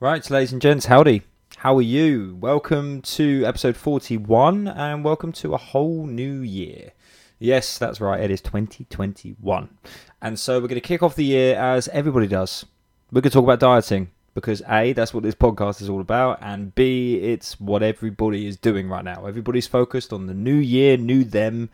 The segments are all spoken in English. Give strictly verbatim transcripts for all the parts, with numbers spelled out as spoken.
Right, ladies and gents, howdy. How are you? Welcome to episode forty-one and welcome to a whole new year. Yes, that's right, it is twenty twenty-one. And so we're going to kick off the year as everybody does. We're going to talk about dieting because A, that's what this podcast is all about, and B, it's what everybody is doing right now. Everybody's focused on the new year, new them.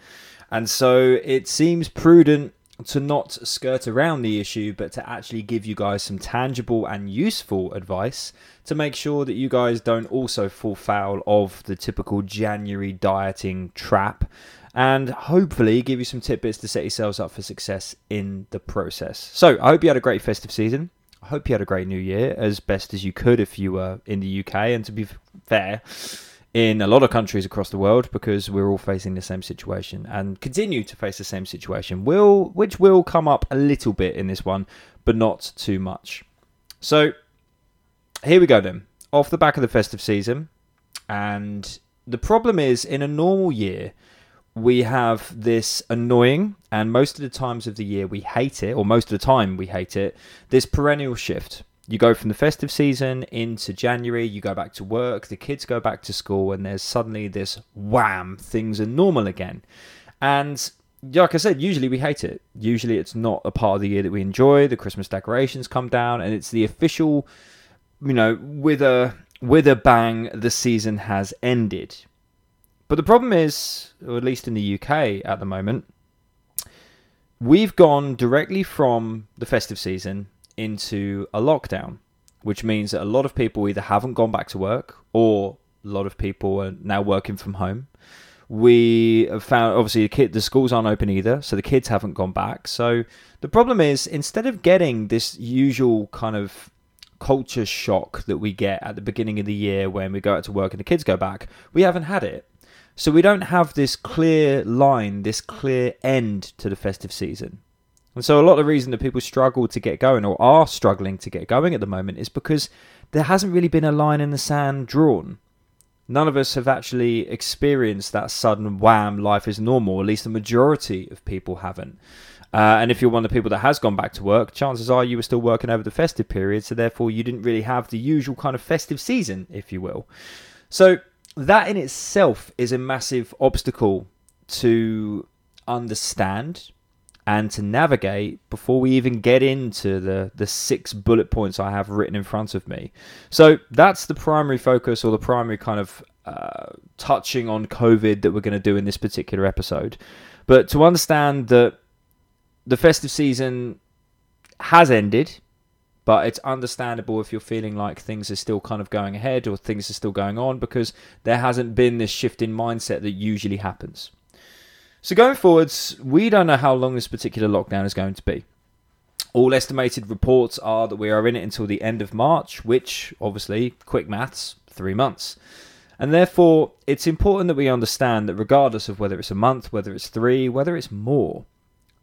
And so it seems prudent to not skirt around the issue, but to actually give you guys some tangible and useful advice to make sure that you guys don't also fall foul of the typical January dieting trap, and hopefully give you some tidbits to set yourselves up for success in the process. So I hope you had a great festive season. I hope you had a great new year, as best as you could if you were in the U K, and to be fair, in a lot of countries across the world, because we're all facing the same situation and continue to face the same situation, will which will come up a little bit in this one, but not too much. So here we go then. Off the back of the festive season, and the problem is, in a normal year, we have this annoying, and most of the times of the year we hate it, or most of the time we hate it, this perennial shift. You go from the festive season into January, you go back to work, the kids go back to school, and there's suddenly this wham, things are normal again. And like I said, usually we hate it. Usually it's not a part of the year that we enjoy. The Christmas decorations come down, and it's the official, you know, with a with a bang, the season has ended. But the problem is, or at least in the U K at the moment, we've gone directly from the festive season into a lockdown, which means that a lot of people either haven't gone back to work, or a lot of people are now working from home. We have found, obviously, the, kid, the schools aren't open either, so the kids haven't gone back. So the problem is, instead of getting this usual kind of culture shock that we get at the beginning of the year when we go out to work and the kids go back, we haven't had it. So we don't have this clear line, this clear end to the festive season. And so a lot of the reason that people struggle to get going, or are struggling to get going at the moment, is because there hasn't really been a line in the sand drawn. None of us have actually experienced that sudden wham, life is normal. At least the majority of people haven't. Uh, and if you're one of the people that has gone back to work, chances are you were still working over the festive period. So therefore you didn't really have the usual kind of festive season, if you will. So that in itself is a massive obstacle to understand and to navigate before we even get into the, the six bullet points I have written in front of me. So that's the primary focus, or the primary kind of uh, touching on COVID that we're going to do in this particular episode. But to understand that the festive season has ended, but it's understandable if you're feeling like things are still kind of going ahead, or things are still going on, because there hasn't been this shift in mindset that usually happens. So going forwards, we don't know how long this particular lockdown is going to be. All estimated reports are that we are in it until the end of March, which, obviously, quick maths, three months. And therefore, it's important that we understand that regardless of whether it's a month, whether it's three, whether it's more,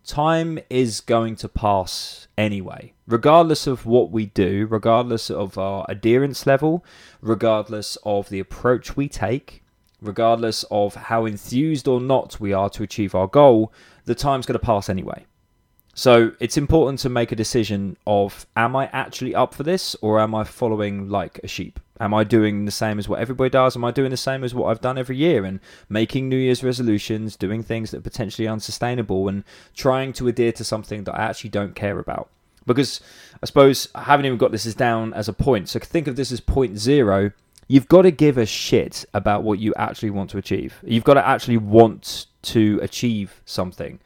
time is going to pass anyway. Regardless of what we do, regardless of our adherence level, regardless of the approach we take, regardless of how enthused or not we are to achieve our goal, the time's going to pass anyway. So it's important to make a decision of, am I actually up for this, or am I following like a sheep? Am I doing the same as what everybody does? Am I doing the same as what I've done every year, and making New Year's resolutions, doing things that are potentially unsustainable, and trying to adhere to something that I actually don't care about? Because I suppose I haven't even got this as down as a point. So think of this as point zero. You've got to give a shit about what you actually want to achieve. You've got to actually want to achieve something.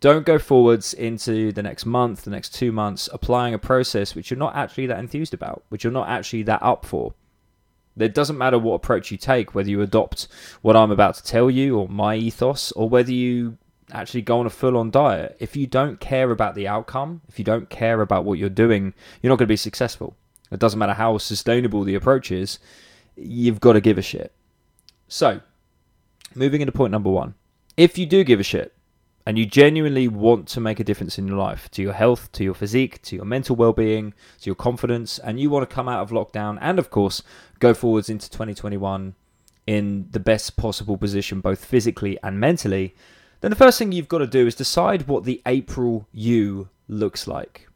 Don't go forwards into the next month, the next two months, applying a process which you're not actually that enthused about, which you're not actually that up for. It doesn't matter what approach you take, whether you adopt what I'm about to tell you, or my ethos, or whether you actually go on a full-on diet. If you don't care about the outcome, if you don't care about what you're doing, you're not going to be successful. It doesn't matter how sustainable the approach is. You've got to give a shit. So, moving into point number one. If you do give a shit, and you genuinely want to make a difference in your life, to your health, to your physique, to your mental well-being, to your confidence, and you want to come out of lockdown and, of course, go forwards into twenty twenty-one in the best possible position, both physically and mentally, then the first thing you've got to do is decide what the April you looks like.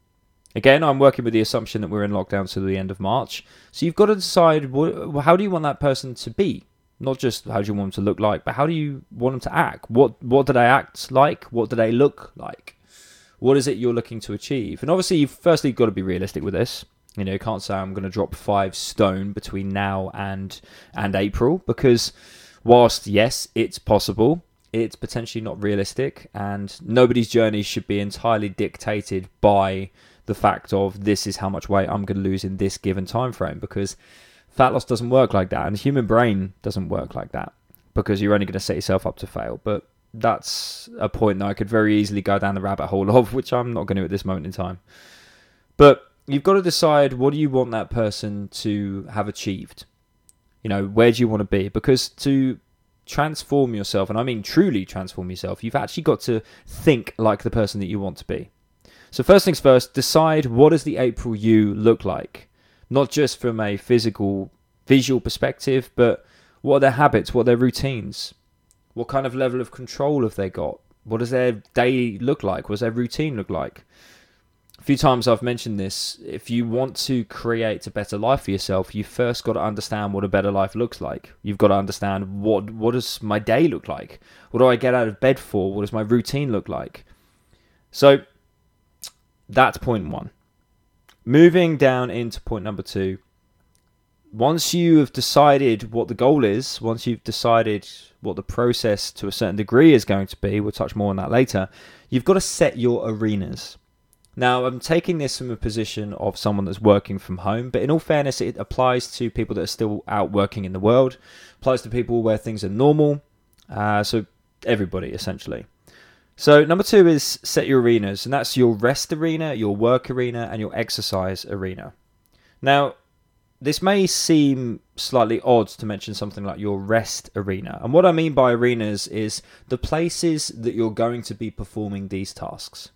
Again, I'm working with the assumption that we're in lockdown till the end of March. So you've got to decide, what, how do you want that person to be? Not just how do you want them to look like, but how do you want them to act? What what do they act like? What do they look like? What is it you're looking to achieve? And obviously, you've firstly got to be realistic with this. You know, you can't say I'm going to drop five stone between now and and April, because whilst, yes, it's possible, it's potentially not realistic, and nobody's journey should be entirely dictated by the fact of this is how much weight I'm going to lose in this given time frame, because fat loss doesn't work like that, and the human brain doesn't work like that, because you're only going to set yourself up to fail. But that's a point that I could very easily go down the rabbit hole of, which I'm not going to at this moment in time. But you've got to decide, what do you want that person to have achieved? You know, where do you want to be? Because to transform yourself, and I mean truly transform yourself, you've actually got to think like the person that you want to be. So first things first, decide, what does the April you look like? Not just from a physical, visual perspective, but what are their habits? What are their routines? What kind of level of control have they got? What does their day look like? What does their routine look like? A few times I've mentioned this. If you want to create a better life for yourself, you first got to understand what a better life looks like. You've got to understand, what what does my day look like? What do I get out of bed for? What does my routine look like? So that's point one. Moving down into point number two, once you have decided what the goal is, once you've decided what the process to a certain degree is going to be, we'll touch more on that later, you've got to set your arenas. Now, I'm taking this from a position of someone that's working from home, but in all fairness, it applies to people that are still out working in the world, applies to people where things are normal, uh, so everybody essentially. So number two is set your arenas, and that's your rest arena, your work arena, and your exercise arena. Now, this may seem slightly odd to mention something like your rest arena. And what I mean by arenas is the places that you're going to be performing these tasks.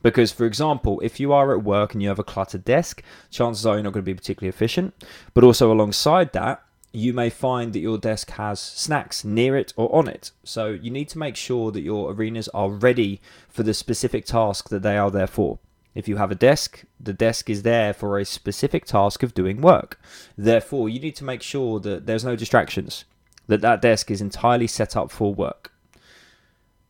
Because, for example, if you are at work and you have a cluttered desk, chances are you're not going to be particularly efficient. But also alongside that, you may find that your desk has snacks near it or on it. So you need to make sure that your arenas are ready for the specific task that they are there for. If you have a desk, the desk is there for a specific task of doing work. Therefore, you need to make sure that there's no distractions, that that desk is entirely set up for work.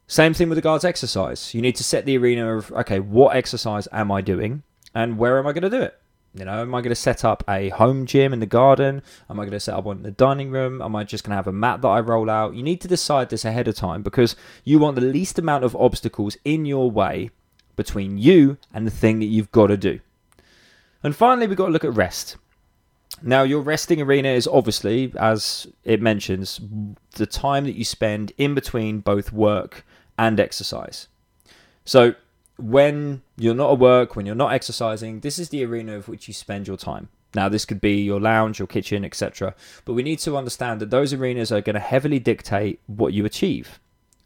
Same thing with regards to exercise. You need to set the arena of, okay, what exercise am I doing and where am I going to do it? You know, am I going to set up a home gym in the garden? Am I going to set up one in the dining room? Am I just going to have a mat that I roll out? You need to decide this ahead of time, because you want the least amount of obstacles in your way between you and the thing that you've got to do. And finally, we've got to look at rest. Now, your resting arena is obviously, as it mentions, the time that you spend in between both work and exercise. So when you're not at work, when you're not exercising, this is the arena of which you spend your time. Now, this could be your lounge, your kitchen, et cetera. But we need to understand that those arenas are going to heavily dictate what you achieve.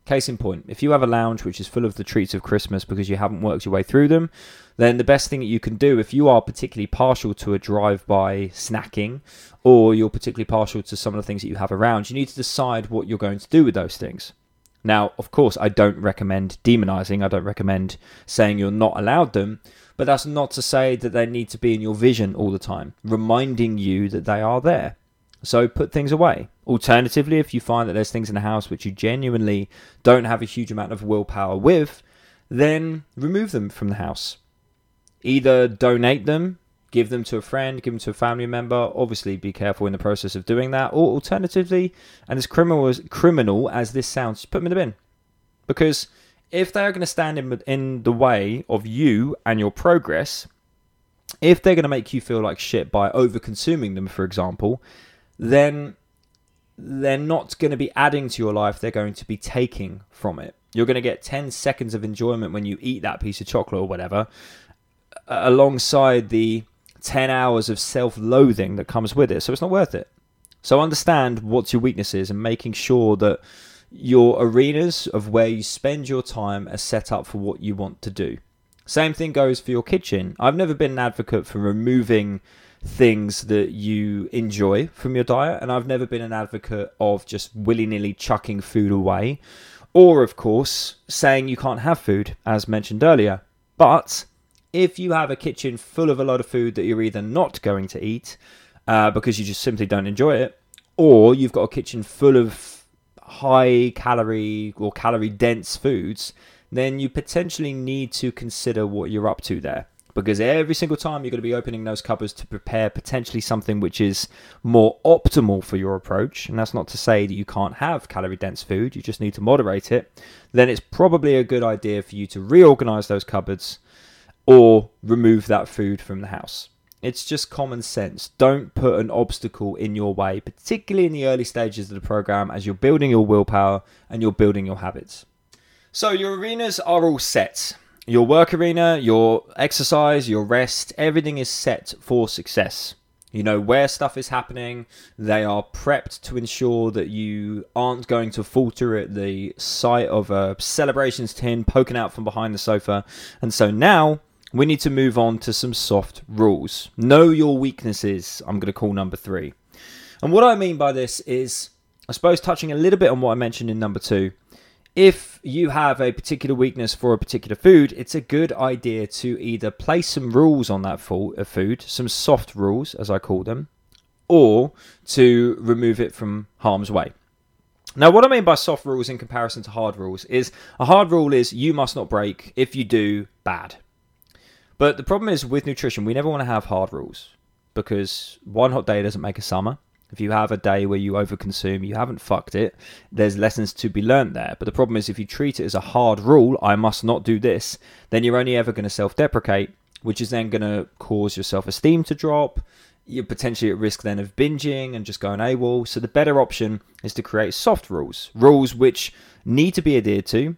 Case in point, if you have a lounge which is full of the treats of Christmas because you haven't worked your way through them, then the best thing that you can do, if you are particularly partial to a drive-by snacking, or you're particularly partial to some of the things that you have around, you need to decide what you're going to do with those things. Now, of course, I don't recommend demonizing. I don't recommend saying you're not allowed them, but that's not to say that they need to be in your vision all the time, reminding you that they are there. So put things away. Alternatively, if you find that there's things in the house which you genuinely don't have a huge amount of willpower with, then remove them from the house. Either donate them, give them to a friend, give them to a family member. Obviously, be careful in the process of doing that. Or alternatively, and as criminal as, criminal as this sounds, just put them in the bin. Because if they are going to stand in, in the way of you and your progress, if they're going to make you feel like shit by over-consuming them, for example, then they're not going to be adding to your life. They're going to be taking from it. You're going to get ten seconds of enjoyment when you eat that piece of chocolate or whatever, alongside the ten hours of self-loathing that comes with it. So it's not worth it. So understand what your weakness is, and making sure that your arenas of where you spend your time are set up for what you want to do. Same thing goes for your kitchen. I've never been an advocate for removing things that you enjoy from your diet, and I've never been an advocate of just willy-nilly chucking food away, or of course saying you can't have food, as mentioned earlier. But If you have a kitchen full of a lot of food that you're either not going to eat uh, because you just simply don't enjoy it, or you've got a kitchen full of high calorie or calorie dense foods, then you potentially need to consider what you're up to there. Because every single time you're going to be opening those cupboards to prepare potentially something which is more optimal for your approach, and that's not to say that you can't have calorie-dense food, you just need to moderate it, then it's probably a good idea for you to reorganize those cupboards or remove that food from the house. It's just common sense. Don't put an obstacle in your way, particularly in the early stages of the program as you're building your willpower and you're building your habits. So your arenas are all set. Your work arena, your exercise, your rest, everything is set for success. You know where stuff is happening. They are prepped to ensure that you aren't going to falter at the sight of a celebrations tin poking out from behind the sofa. And so now we need to move on to some soft rules. Know your weaknesses, I'm going to call number three. And what I mean by this is, I suppose, touching a little bit on what I mentioned in number two. If you have a particular weakness for a particular food, it's a good idea to either place some rules on that food, some soft rules, as I call them, or to remove it from harm's way. Now, what I mean by soft rules in comparison to hard rules is, a hard rule is you must not break. If you do, bad. But the problem is with nutrition, we never want to have hard rules because one hot day doesn't make a summer. If you have a day where you overconsume, you haven't fucked it. There's lessons to be learned there. But the problem is if you treat it as a hard rule, I must not do this, then you're only ever going to self-deprecate, which is then going to cause your self-esteem to drop. You're potentially at risk then of binging and just going AWOL. So the better option is to create soft rules, rules which need to be adhered to,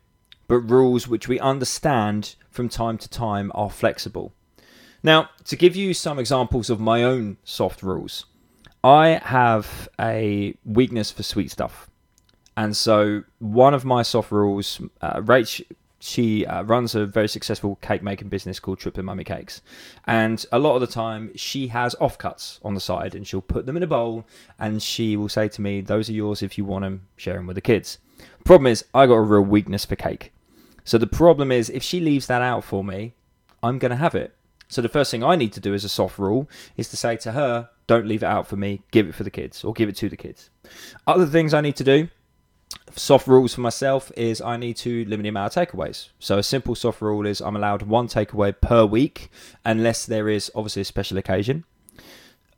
but rules which we understand from time to time are flexible. Now, to give you some examples of my own soft rules, I have a weakness for sweet stuff. And so one of my soft rules, uh, Rach, she uh, runs a very successful cake making business called Triple Mummy Cakes. And a lot of the time she has offcuts on the side and she'll put them in a bowl and she will say to me, those are yours if you want them, share them with the kids. Problem is I got a real weakness for cake. So the problem is if she leaves that out for me, I'm going to have it. So the first thing I need to do as a soft rule is to say to her, don't leave it out for me, give it for the kids or give it to the kids. Other things I need to do, soft rules for myself, is I need to limit the amount of takeaways. So a simple soft rule is I'm allowed one takeaway per week unless there is obviously a special occasion.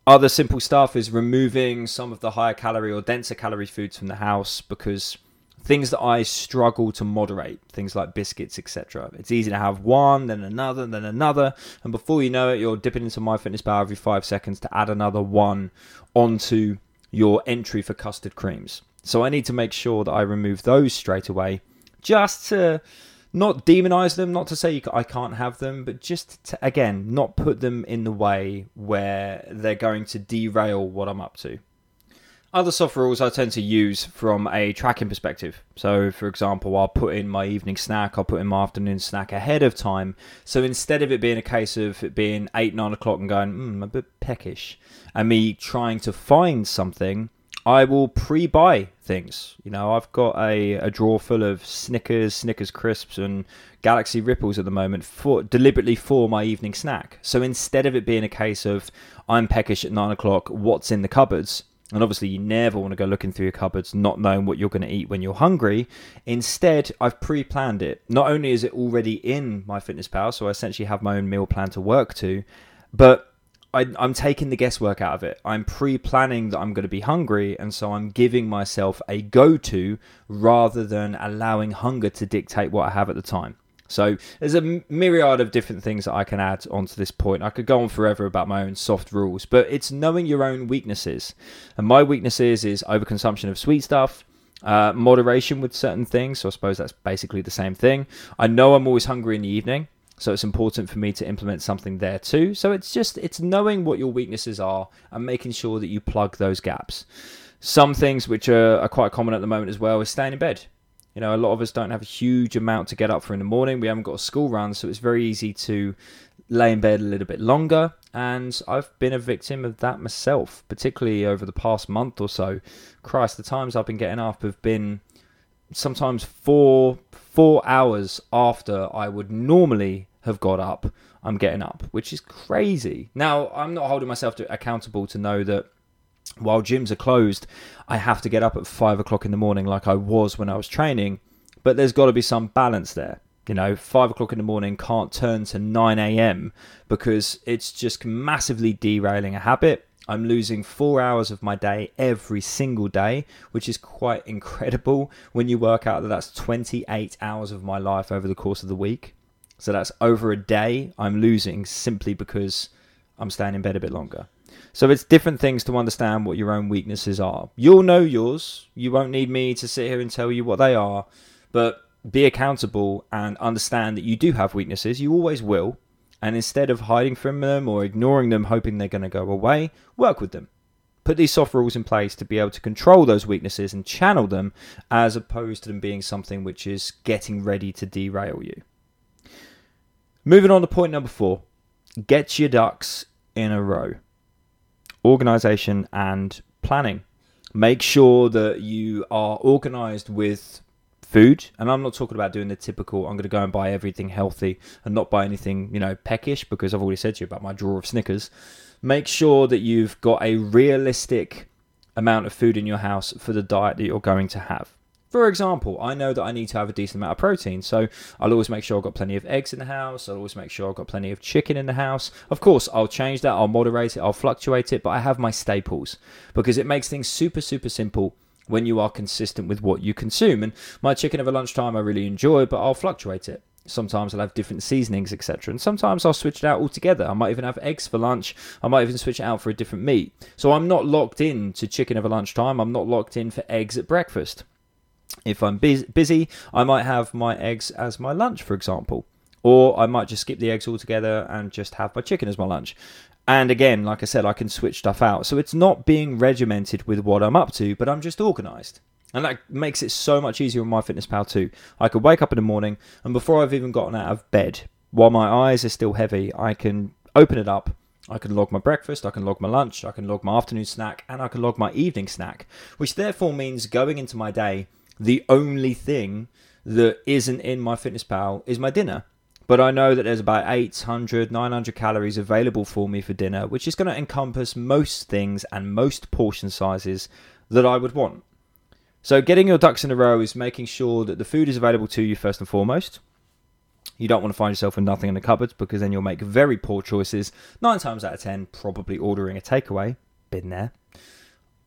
Other simple stuff is removing some of the higher calorie or denser calorie foods from the house because things that I struggle to moderate, things like biscuits, et cetera. It's easy to have one, then another, then another. And before you know it, you're dipping into MyFitnessPal every five seconds to add another one onto your entry for custard creams. So I need to make sure that I remove those straight away, just to not demonize them, not to say you, I can't have them, but just to, again, not put them in the way where they're going to derail what I'm up to. Other soft rules I tend to use from a tracking perspective. So, for example, I'll put in my evening snack, I'll put in my afternoon snack ahead of time. So instead of it being a case of it being eight, nine o'clock and going, hmm, a bit peckish, and me trying to find something, I will pre-buy things. You know, I've got a, a drawer full of Snickers, Snickers crisps and Galaxy Ripples at the moment for deliberately for my evening snack. So instead of it being a case of I'm peckish at nine o'clock, what's in the cupboards? And obviously you never want to go looking through your cupboards not knowing what you're going to eat when you're hungry. Instead, I've pre-planned it. Not only is it already in MyFitnessPal, so I essentially have my own meal plan to work to, but I, I'm taking the guesswork out of it. I'm pre-planning that I'm going to be hungry, and so I'm giving myself a go-to rather than allowing hunger to dictate what I have at the time. So there's a myriad of different things that I can add onto this point. I could go on forever about my own soft rules, but it's knowing your own weaknesses. And my weaknesses is overconsumption of sweet stuff, uh, moderation with certain things. So I suppose that's basically the same thing. I know I'm always hungry in the evening, so it's important for me to implement something there too. So it's just, it's knowing what your weaknesses are and making sure that you plug those gaps. Some things which are, are quite common at the moment as well is staying in bed. You know, a lot of us don't have a huge amount to get up for in the morning. We haven't got a school run, so it's very easy to lay in bed a little bit longer. And I've been a victim of that myself, particularly over the past month or so. Christ, the times I've been getting up have been sometimes four, four hours after I would normally have got up, I'm getting up, which is crazy. Now, I'm not holding myself to, accountable to know that while gyms are closed, I have to get up at five o'clock in the morning like I was when I was training, but there's got to be some balance there. You know, five o'clock in the morning can't turn to nine a.m. because it's just massively derailing a habit. I'm losing four hours of my day every single day, which is quite incredible when you work out that that's twenty-eight hours of my life over the course of the week. So that's over a day I'm losing simply because I'm staying in bed a bit longer. So it's different things to understand what your own weaknesses are. You'll know yours. You won't need me to sit here and tell you what they are, but be accountable and understand that you do have weaknesses. You always will. And instead of hiding from them or ignoring them, hoping they're going to go away, work with them. Put these soft rules in place to be able to control those weaknesses and channel them, as opposed to them being something which is getting ready to derail you. Moving on to point number four, get your ducks in a row. Organisation and planning. Make sure that you are organised with food, and I'm not talking about doing the typical, I'm going to go and buy everything healthy and not buy anything, you know, peckish, because I've already said to you about my drawer of Snickers. Make sure that you've got a realistic amount of food in your house for the diet that you're going to have. For example, I know that I need to have a decent amount of protein, so I'll always make sure I've got plenty of eggs in the house. I'll always make sure I've got plenty of chicken in the house. Of course, I'll change that, I'll moderate it, I'll fluctuate it, but I have my staples because it makes things super, super simple when you are consistent with what you consume. And my chicken over lunchtime I really enjoy, but I'll fluctuate it. Sometimes I'll have different seasonings, et cetera. And sometimes I'll switch it out altogether. I might even have eggs for lunch. I might even switch it out for a different meat. So I'm not locked in to chicken over lunchtime. I'm not locked in for eggs at breakfast. If I'm busy, I might have my eggs as my lunch, for example. Or I might just skip the eggs altogether and just have my chicken as my lunch. And again, like I said, I can switch stuff out. So it's not being regimented with what I'm up to, but I'm just organised. And that makes it so much easier on MyFitnessPal too. I could wake up in the morning, and before I've even gotten out of bed, while my eyes are still heavy, I can open it up. I can log my breakfast, I can log my lunch, I can log my afternoon snack, and I can log my evening snack. Which therefore means going into my day, the only thing that isn't in MyFitnessPal is my dinner. But I know that there's about eight hundred, nine hundred calories available for me for dinner, which is going to encompass most things and most portion sizes that I would want. So getting your ducks in a row is making sure that the food is available to you first and foremost. You don't want to find yourself with nothing in the cupboard, because then you'll make very poor choices. Nine times out of ten, probably ordering a takeaway. Been there.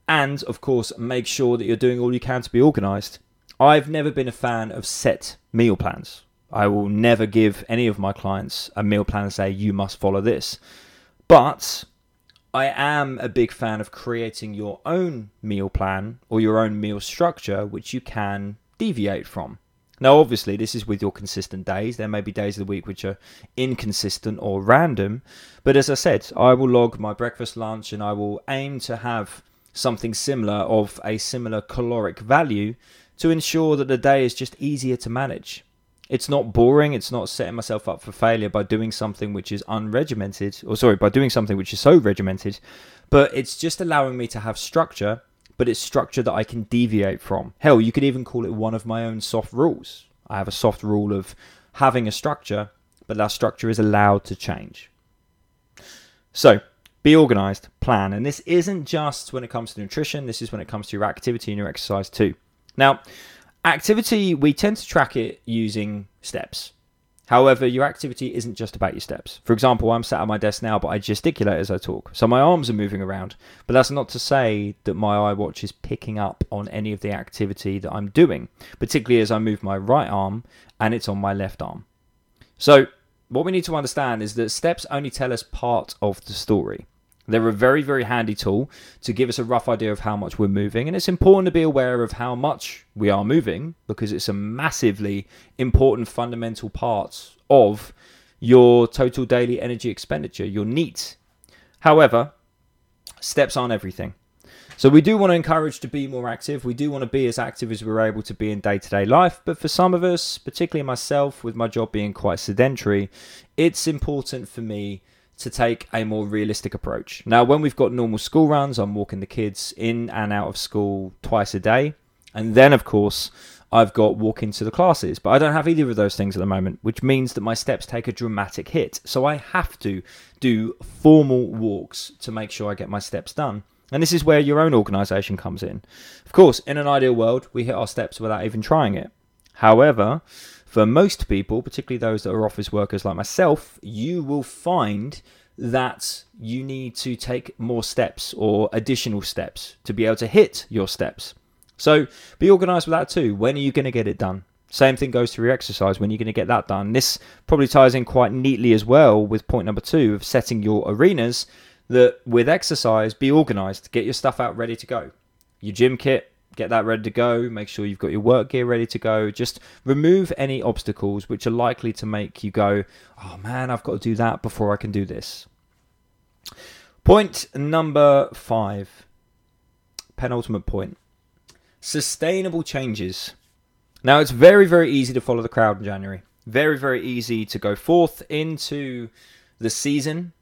And, of course, make sure that you're doing all you can to be organised. I've never been a fan of set meal plans. I will never give any of my clients a meal plan and say, you must follow this. But I am a big fan of creating your own meal plan or your own meal structure, which you can deviate from. Now, obviously, this is with your consistent days. There may be days of the week which are inconsistent or random. But as I said, I will log my breakfast, lunch, and I will aim to have something similar of a similar caloric value to ensure that the day is just easier to manage. It's not boring, it's not setting myself up for failure by doing something which is unregimented, or sorry, by doing something which is so regimented, but it's just allowing me to have structure, but it's structure that I can deviate from. Hell, you could even call it one of my own soft rules. I have a soft rule of having a structure, but that structure is allowed to change. So, be organised, plan, and this isn't just when it comes to nutrition, this is when it comes to your activity and your exercise too. Now, activity, we tend to track it using steps. However, your activity isn't just about your steps. For example, I'm sat at my desk now, but I gesticulate as I talk. So my arms are moving around. But that's not to say that my iWatch is picking up on any of the activity that I'm doing, particularly as I move my right arm and it's on my left arm. So what we need to understand is that steps only tell us part of the story. They're a very, very handy tool to give us a rough idea of how much we're moving. And it's important to be aware of how much we are moving, because it's a massively important fundamental part of your total daily energy expenditure, your NEAT. However, steps aren't everything. So we do want to encourage to be more active. We do want to be as active as we're able to be in day-to-day life. But for some of us, particularly myself, with my job being quite sedentary, it's important for me to take a more realistic approach. Now, when we've got normal school runs, I'm walking the kids in and out of school twice a day. And then, of course, I've got walking to the classes, but I don't have either of those things at the moment, which means that my steps take a dramatic hit. So I have to do formal walks to make sure I get my steps done. And this is where your own organisation comes in. Of course, in an ideal world, we hit our steps without even trying it. However, for most people, particularly those that are office workers like myself, you will find that you need to take more steps or additional steps to be able to hit your steps. So be organised with that too. When are you going to get it done? Same thing goes through your exercise. When are you going to get that done? This probably ties in quite neatly as well with point number two of setting your arenas, that with exercise, be organised. Get your stuff out ready to go. Your gym kit, get that ready to go. Make sure you've got your work gear ready to go. Just remove any obstacles which are likely to make you go, oh man, I've got to do that before I can do this. Point number five, penultimate point. Sustainable changes. Now, it's very, very easy to follow the crowd in January. Very, very easy to go forth into the season,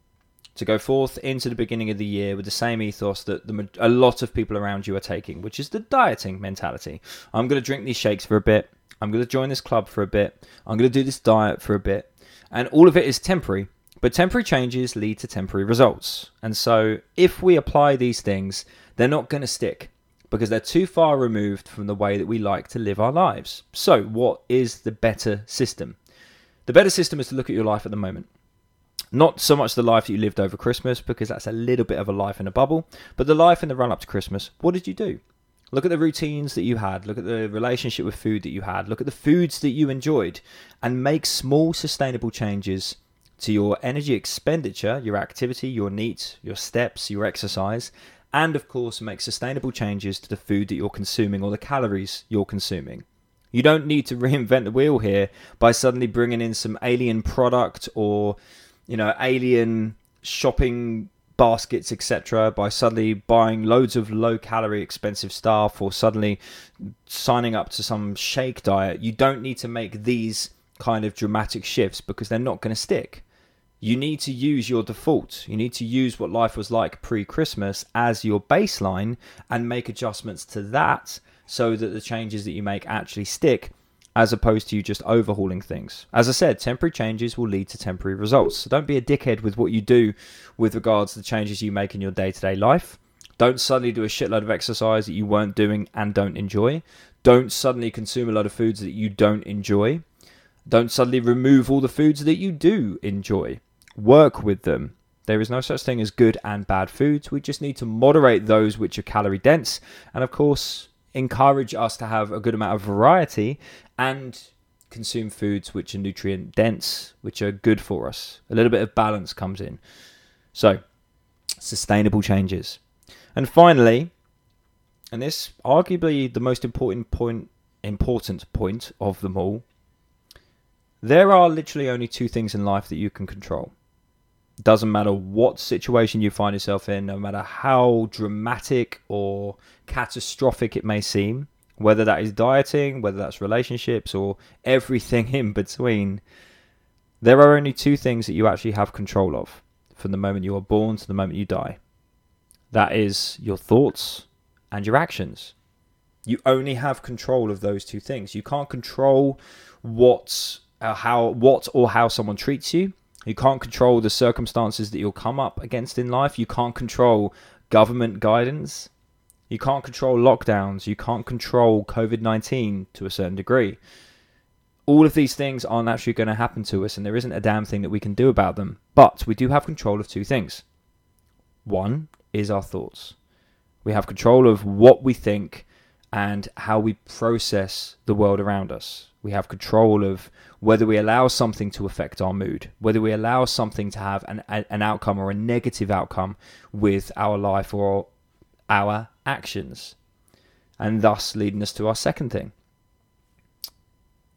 to go forth into the beginning of the year with the same ethos that the, a lot of people around you are taking, which is the dieting mentality. I'm going to drink these shakes for a bit. I'm going to join this club for a bit. I'm going to do this diet for a bit. And all of it is temporary. But temporary changes lead to temporary results. And so if we apply these things, they're not going to stick, because they're too far removed from the way that we like to live our lives. So what is the better system? The better system is to look at your life at the moment. Not so much the life that you lived over Christmas, because that's a little bit of a life in a bubble, but the life in the run-up to Christmas. What did you do? Look at the routines that you had. Look at the relationship with food that you had. Look at the foods that you enjoyed, and make small sustainable changes to your energy expenditure, your activity, your needs, your steps, your exercise, and of course make sustainable changes to the food that you're consuming or the calories you're consuming. You don't need to reinvent the wheel here by suddenly bringing in some alien product or, you know, alien shopping baskets, et cetera, by suddenly buying loads of low-calorie expensive stuff or suddenly signing up to some shake diet. You don't need to make these kind of dramatic shifts because they're not going to stick. You need to use your default. You need to use what life was like pre-Christmas as your baseline and make adjustments to that so that the changes that you make actually stick, as opposed to you just overhauling things. As I said, temporary changes will lead to temporary results. So don't be a dickhead with what you do with regards to the changes you make in your day-to-day life. Don't suddenly do a shitload of exercise that you weren't doing and don't enjoy. Don't suddenly consume a lot of foods that you don't enjoy. Don't suddenly remove all the foods that you do enjoy. Work with them. There is no such thing as good and bad foods. We just need to moderate those which are calorie dense, and of course encourage us to have a good amount of variety and consume foods which are nutrient dense, which are good for us. A little bit of balance comes in. So sustainable changes. And finally, and this arguably the most important point important point of them all, there are literally only two things in life that you can control. Doesn't matter what situation you find yourself in, no matter how dramatic or catastrophic it may seem, whether that is dieting, whether that's relationships, or everything in between, there are only two things that you actually have control of from the moment you are born to the moment you die. That is your thoughts and your actions. You only have control of those two things. You can't control what, uh, how, what or how someone treats you. You can't control the circumstances that you'll come up against in life. You can't control government guidance. You can't control lockdowns. You can't control covid nineteen to a certain degree. All of these things aren't actually going to happen to us, and there isn't a damn thing that we can do about them. But we do have control of two things. One is our thoughts. We have control of what we think and how we process the world around us. We have control of whether we allow something to affect our mood, whether we allow something to have an, an outcome or a negative outcome with our life or our actions, and thus leading us to our second thing.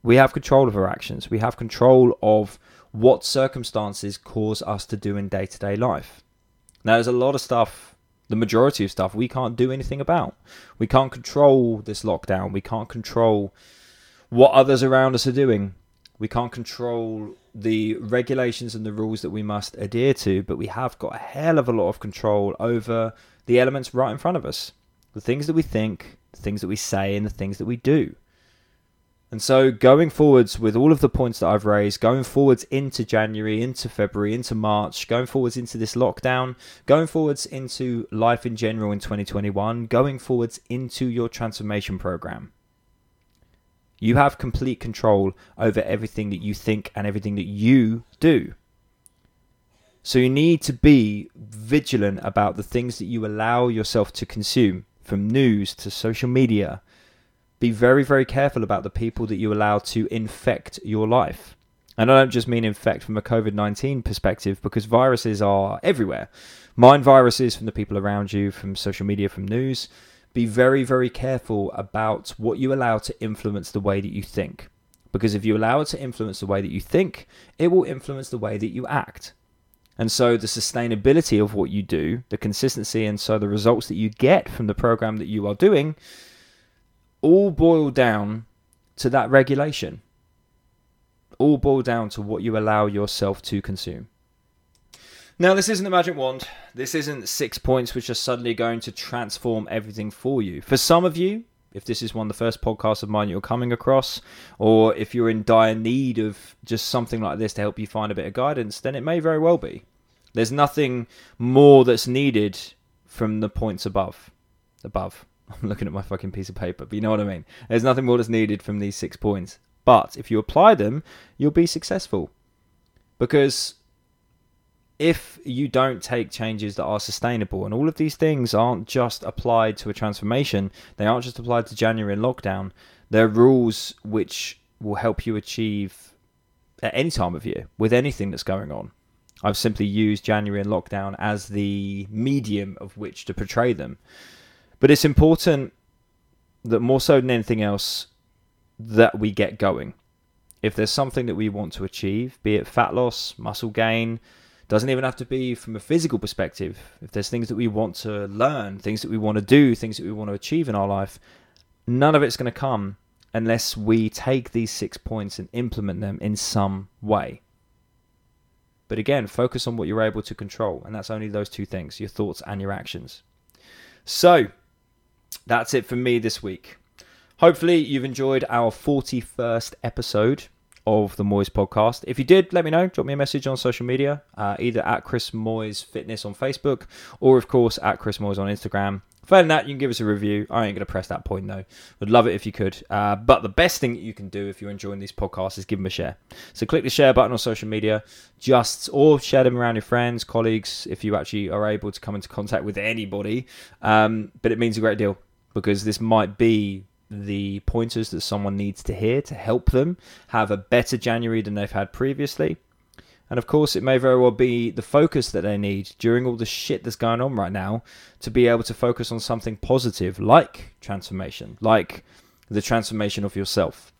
We have control of our actions. We have control of what circumstances cause us to do in day-to-day life. Now, there's a lot of stuff, the majority of stuff, we can't do anything about. We can't control this lockdown. We can't control what others around us are doing. We can't control the regulations and the rules that we must adhere to, but we have got a hell of a lot of control over the elements right in front of us. The things that we think, the things that we say and the things that we do. And so going forwards with all of the points that I've raised, going forwards into January, into February, into March, going forwards into this lockdown, going forwards into life in general in twenty twenty-one, going forwards into your transformation program. You have complete control over everything that you think and everything that you do. So you need to be vigilant about the things that you allow yourself to consume, from news to social media. Be very, very careful about the people that you allow to infect your life. And I don't just mean infect from a covid nineteen perspective, because viruses are everywhere. Mind viruses from the people around you, from social media, from news. Be very, very careful about what you allow to influence the way that you think. Because if you allow it to influence the way that you think, it will influence the way that you act. And so the sustainability of what you do, the consistency, and so the results that you get from the program that you are doing all boil down to that regulation. All boil down to what you allow yourself to consume. Now, this isn't a magic wand. This isn't six points which are suddenly going to transform everything for you. For some of you, if this is one of the first podcasts of mine you're coming across, or if you're in dire need of just something like this to help you find a bit of guidance, then it may very well be. There's nothing more that's needed from the points above. Above. I'm looking at my fucking piece of paper, but you know what I mean. There's nothing more that's needed from these six points. But if you apply them, you'll be successful. Because if you don't take changes that are sustainable, and all of these things aren't just applied to a transformation, they aren't just applied to January and lockdown, they're rules which will help you achieve at any time of year with anything that's going on. I've simply used January and lockdown as the medium of which to portray them. But it's important that more so than anything else that we get going. If there's something that we want to achieve, be it fat loss, muscle gain, doesn't even have to be from a physical perspective. If there's things that we want to learn, things that we want to do, things that we want to achieve in our life, none of it's going to come unless we take these six points and implement them in some way. But again, focus on what you're able to control. And that's only those two things, your thoughts and your actions. So, that's it for me this week. Hopefully you've enjoyed our forty-first episode of the Moyes Podcast. If you did, let me know. Drop me a message on social media, uh, either at Chris Moyes Fitness on Facebook, or of course at Chris Moyes on Instagram. Failing that, you can give us a review. I ain't going to press that point though. Would love it if you could. Uh, but the best thing that you can do if you're enjoying these podcasts is give them a share. So click the share button on social media, just or share them around your friends, colleagues, if you actually are able to come into contact with anybody. Um, but it means a great deal, because this might be the pointers that someone needs to hear to help them have a better January than they've had previously. And of course, it may very well be the focus that they need during all the shit that's going on right now to be able to focus on something positive like transformation, like the transformation of yourself.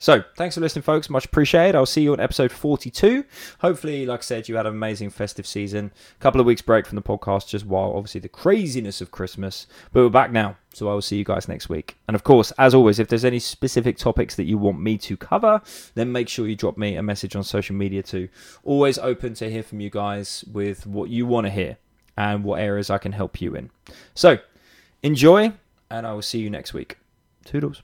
So thanks for listening, folks. Much appreciated. I'll see you on episode forty-two. Hopefully, like I said, you had an amazing festive season. A couple of weeks break from the podcast just while obviously the craziness of Christmas. But we're back now. So I will see you guys next week. And of course, as always, if there's any specific topics that you want me to cover, then make sure you drop me a message on social media too. Always open to hear from you guys with what you want to hear and what areas I can help you in. So enjoy, and I will see you next week. Toodles.